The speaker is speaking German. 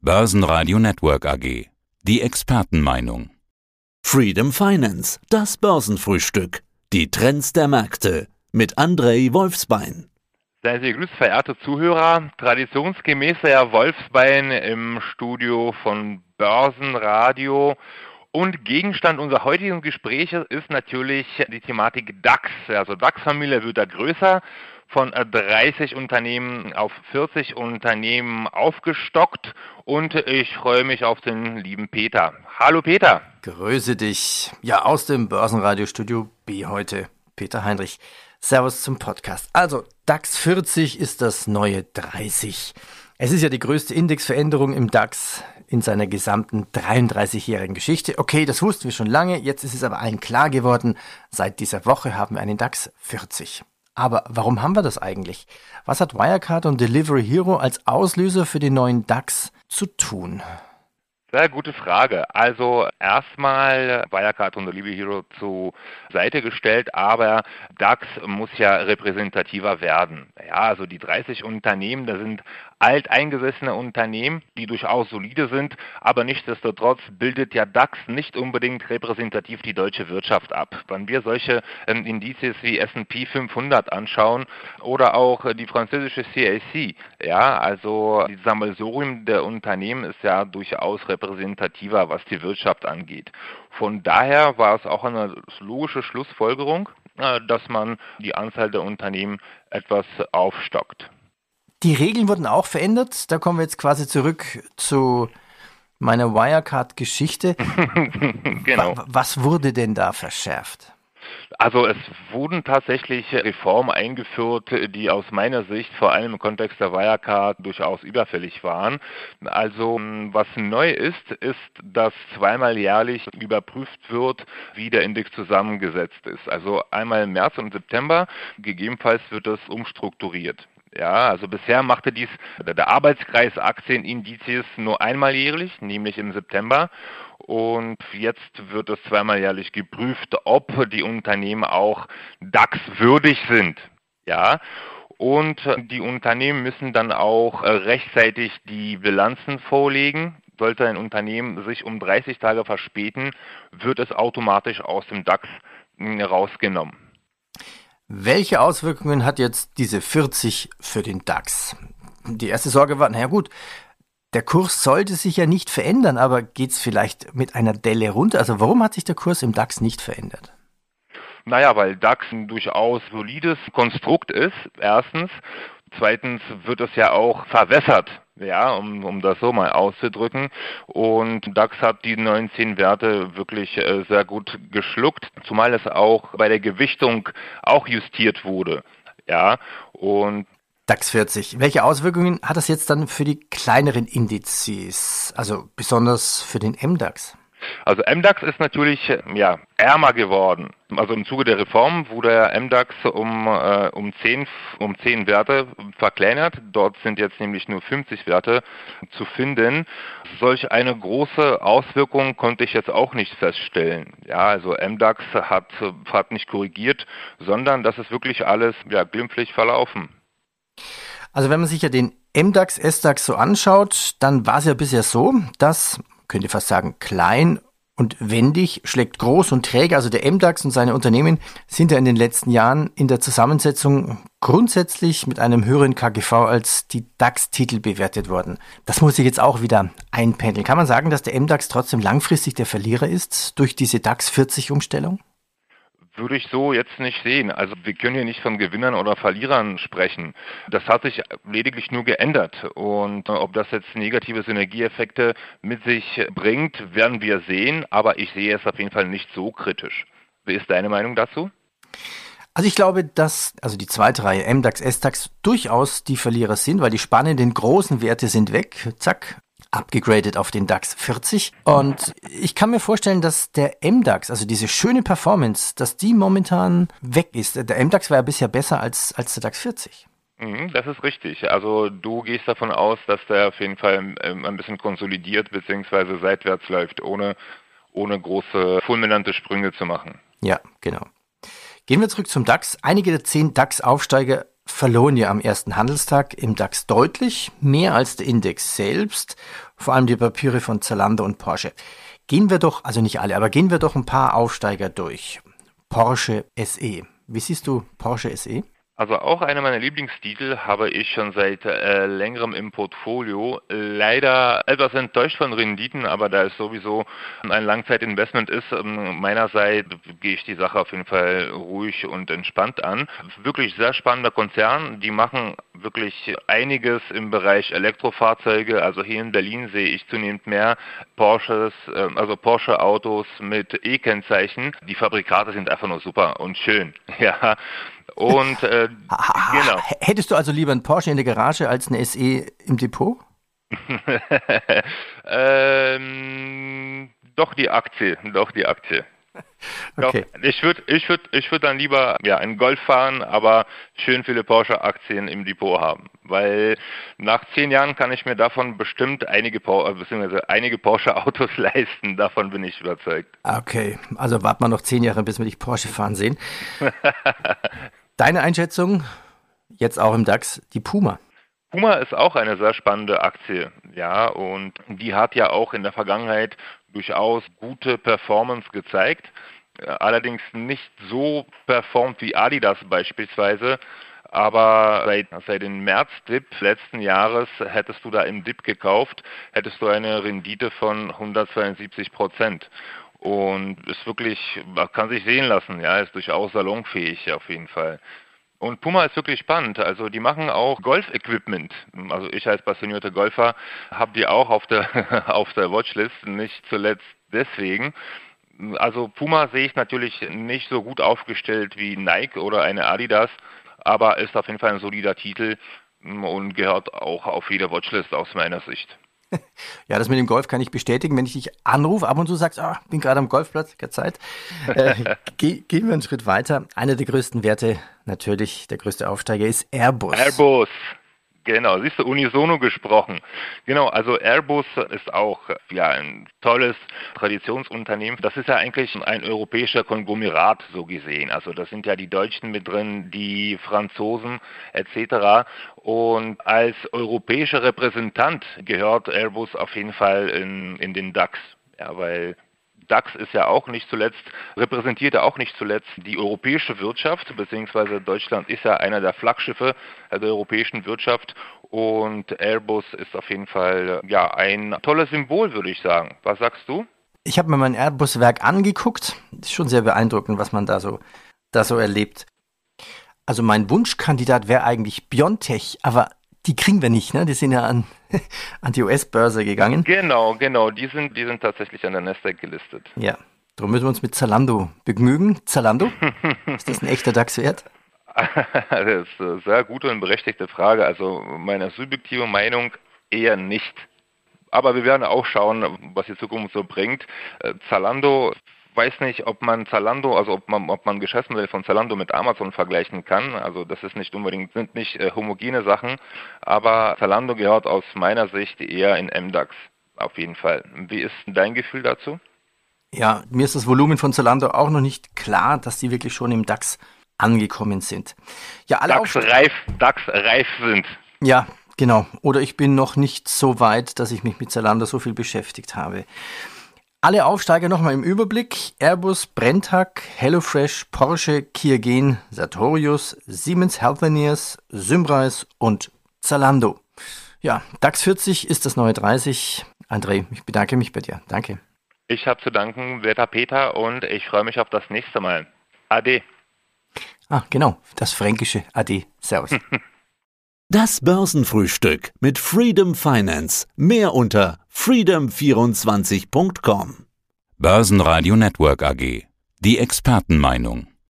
Börsenradio Network AG. Die Expertenmeinung. Freedom Finance, das Börsenfrühstück. Die Trends der Märkte mit Andrei Wolfsbein. Seien Sie gegrüßt, verehrte Zuhörer. Traditionsgemäß Herr Wolfsbein im Studio von Börsenradio. Und Gegenstand unserer heutigen Gespräche ist natürlich die Thematik DAX. Also DAX-Familie wird da größer, von 30 Unternehmen auf 40 Unternehmen aufgestockt. Und ich freue mich auf den lieben Peter. Hallo Peter. Grüße dich. Ja, aus dem Börsenradiostudio B heute. Peter Heinrich. Servus zum Podcast. Also DAX 40 ist das neue 30. Es ist ja die größte Indexveränderung im DAX in seiner gesamten 33-jährigen Geschichte. Okay, das wussten wir schon lange, jetzt ist es aber allen klar geworden. Seit dieser Woche haben wir einen DAX 40. Aber warum haben wir das eigentlich? Was hat Wirecard und Delivery Hero als Auslöser für den neuen DAX zu tun? Sehr gute Frage. Also erstmal Wirecard und Delivery Hero zur Seite gestellt, aber DAX muss ja repräsentativer werden. Ja, also die 30 Unternehmen, da sind alteingesessene Unternehmen, die durchaus solide sind, aber nichtsdestotrotz bildet ja DAX nicht unbedingt repräsentativ die deutsche Wirtschaft ab. Wenn wir solche Indizes wie S&P 500 anschauen oder auch die französische CAC, ja, also das Sammelsurium der Unternehmen ist ja durchaus repräsentativer, was die Wirtschaft angeht. Von daher war es auch eine logische Schlussfolgerung, dass man die Anzahl der Unternehmen etwas aufstockt. Die Regeln wurden auch verändert. Da kommen wir jetzt quasi zurück zu meiner Wirecard-Geschichte. Genau. Was wurde denn da verschärft? Also es wurden tatsächlich Reformen eingeführt, die aus meiner Sicht vor allem im Kontext der Wirecard durchaus überfällig waren. Also was neu ist, ist, dass zweimal jährlich überprüft wird, wie der Index zusammengesetzt ist. Also einmal im März und September, gegebenenfalls wird das umstrukturiert. Ja, also bisher machte dies der Arbeitskreis Aktienindizes nur einmal jährlich, nämlich im September. Und jetzt wird es zweimal jährlich geprüft, ob die Unternehmen auch DAX-würdig sind. Ja, und die Unternehmen müssen dann auch rechtzeitig die Bilanzen vorlegen. Sollte ein Unternehmen sich um 30 Tage verspäten, wird es automatisch aus dem DAX rausgenommen. Welche Auswirkungen hat jetzt diese 40 für den DAX? Die erste Sorge war, naja gut, der Kurs sollte sich ja nicht verändern, aber geht es vielleicht mit einer Delle runter? Also warum hat sich der Kurs im DAX nicht verändert? Naja, weil DAX ein durchaus solides Konstrukt ist, erstens. Zweitens wird es ja auch verwässert, ja, um das so mal auszudrücken. Und DAX hat die 19 Werte wirklich sehr gut geschluckt, zumal es auch bei der Gewichtung auch justiert wurde. Ja, und DAX 40. Welche Auswirkungen hat das jetzt dann für die kleineren Indizes, also besonders für den MDAX? Also MDAX ist natürlich ärmer geworden. Also im Zuge der Reform wurde der MDAX um 10 Werte verkleinert. Dort sind jetzt nämlich nur 50 Werte zu finden. Solch eine große Auswirkung konnte ich jetzt auch nicht feststellen. Ja, also MDAX hat nicht korrigiert, sondern das ist wirklich alles glimpflich verlaufen. Also wenn man sich ja den MDAX, SDAX so anschaut, dann war es ja bisher so, dass... könnt ihr fast sagen, klein und wendig schlägt groß und träge. Also der MDAX und seine Unternehmen sind ja in den letzten Jahren in der Zusammensetzung grundsätzlich mit einem höheren KGV als die DAX-Titel bewertet worden. Das muss ich jetzt auch wieder einpendeln. Kann man sagen, dass der MDAX trotzdem langfristig der Verlierer ist durch diese DAX-40-Umstellung? Würde ich so jetzt nicht sehen. Also wir können hier nicht von Gewinnern oder Verlierern sprechen. Das hat sich lediglich nur geändert. Und ob das jetzt negative Synergieeffekte mit sich bringt, werden wir sehen. Aber ich sehe es auf jeden Fall nicht so kritisch. Wie ist deine Meinung dazu? Also ich glaube, dass die zweite Reihe MDAX, SDAX durchaus die Verlierer sind, weil die spannenden großen Werte sind weg. Zack. Abgegradet auf den DAX 40. Und ich kann mir vorstellen, dass der MDAX, also diese schöne Performance, dass die momentan weg ist. Der MDAX war ja bisher besser als der DAX 40. Das ist richtig. Also du gehst davon aus, dass der auf jeden Fall ein bisschen konsolidiert bzw. seitwärts läuft, ohne große fulminante Sprünge zu machen. Ja, genau. Gehen wir zurück zum DAX. Einige der 10 DAX-Aufsteiger verloren ja am ersten Handelstag im DAX deutlich, mehr als der Index selbst, vor allem die Papiere von Zalando und Porsche. Gehen wir doch, also nicht alle, aber gehen wir doch ein paar Aufsteiger durch. Porsche SE. Wie siehst du Porsche SE? Also auch einer meiner Lieblingstitel habe ich schon seit längerem im Portfolio. Leider etwas enttäuscht von Renditen, aber da es sowieso ein Langzeitinvestment ist, meinerseits gehe ich die Sache auf jeden Fall ruhig und entspannt an. Wirklich sehr spannender Konzern. Die machen wirklich einiges im Bereich Elektrofahrzeuge. Also hier in Berlin sehe ich zunehmend mehr Porsches, also Porsche-Autos mit E-Kennzeichen. Die Fabrikate sind einfach nur super und schön. Ja. Und genau. Hättest du also lieber einen Porsche in der Garage als eine SE im Depot? Doch die Aktie. Okay. Doch, ich würde dann lieber einen Golf fahren, aber schön viele Porsche-Aktien im Depot haben, weil nach 10 Jahren kann ich mir davon bestimmt einige Porsche-Autos leisten. Davon bin ich überzeugt. Okay, also warten wir noch 10 Jahre, bis wir dich Porsche fahren sehen. Deine Einschätzung, jetzt auch im DAX, die Puma. Puma ist auch eine sehr spannende Aktie, ja, und die hat ja auch in der Vergangenheit durchaus gute Performance gezeigt, allerdings nicht so performt wie Adidas beispielsweise, aber seit dem März-Dip letzten Jahres hättest du da im Dip gekauft, hättest du eine Rendite von 172%. Und ist wirklich, kann sich sehen lassen, ja, ist durchaus salonfähig auf jeden Fall. Und Puma ist wirklich spannend, also die machen auch Golf-Equipment. Also ich als passionierter Golfer habe die auch auf der Watchlist, nicht zuletzt deswegen. Also Puma sehe ich natürlich nicht so gut aufgestellt wie Nike oder eine Adidas, aber ist auf jeden Fall ein solider Titel und gehört auch auf jede Watchlist aus meiner Sicht. Ja, das mit dem Golf kann ich bestätigen. Wenn ich dich anrufe, ab und zu sagst, bin gerade am Golfplatz, keine Zeit. Gehen wir einen Schritt weiter. Einer der größten Werte, natürlich der größte Aufsteiger, ist Airbus. Airbus, genau. Siehst du, unisono gesprochen. Genau, also Airbus ist auch ein tolles Traditionsunternehmen. Das ist ja eigentlich ein europäischer Konglomerat, so gesehen. Also das sind ja die Deutschen mit drin, die Franzosen etc., und als europäischer Repräsentant gehört Airbus auf jeden Fall in den DAX, ja, weil DAX ist ja auch nicht zuletzt, repräsentiert ja auch nicht zuletzt die europäische Wirtschaft, beziehungsweise Deutschland ist ja einer der Flaggschiffe der europäischen Wirtschaft, und Airbus ist auf jeden Fall ein tolles Symbol, würde ich sagen. Was sagst du? Ich habe mir mein Airbus-Werk angeguckt, ist schon sehr beeindruckend, was man da so erlebt. Also mein Wunschkandidat wäre eigentlich Biontech, aber die kriegen wir nicht, ne? Die sind ja an die US-Börse gegangen. Genau, die sind tatsächlich an der Nasdaq gelistet. Ja, darum müssen wir uns mit Zalando begnügen. Zalando, ist das ein echter DAX-Wert? Das ist eine sehr gute und berechtigte Frage. Also meine subjektive Meinung eher nicht. Aber wir werden auch schauen, was die Zukunft so bringt. Zalando... Ich weiß nicht, ob man Zalando, also ob man Geschäftsmodell von Zalando mit Amazon vergleichen kann. Also das ist nicht unbedingt, sind nicht homogene Sachen, aber Zalando gehört aus meiner Sicht eher in MDAX auf jeden Fall. Wie ist dein Gefühl dazu? Ja, mir ist das Volumen von Zalando auch noch nicht klar, dass die wirklich schon im DAX angekommen sind. Ja, alle DAX-reif sind. Ja, genau. Oder ich bin noch nicht so weit, dass ich mich mit Zalando so viel beschäftigt habe. Alle Aufsteiger nochmal im Überblick. Airbus, Brenntag, HelloFresh, Porsche, Kiergen, Sartorius, Siemens Healthineers, Symrise und Zalando. Ja, DAX 40 ist das neue 30. Andrei, ich bedanke mich bei dir. Danke. Ich habe zu danken, werter Peter, und ich freue mich auf das nächste Mal. Ade. Ah, genau, das fränkische Ade. Servus. Das Börsenfrühstück mit Freedom Finance. Mehr unter freedom24.com. Börsenradio Network AG. Die Expertenmeinung.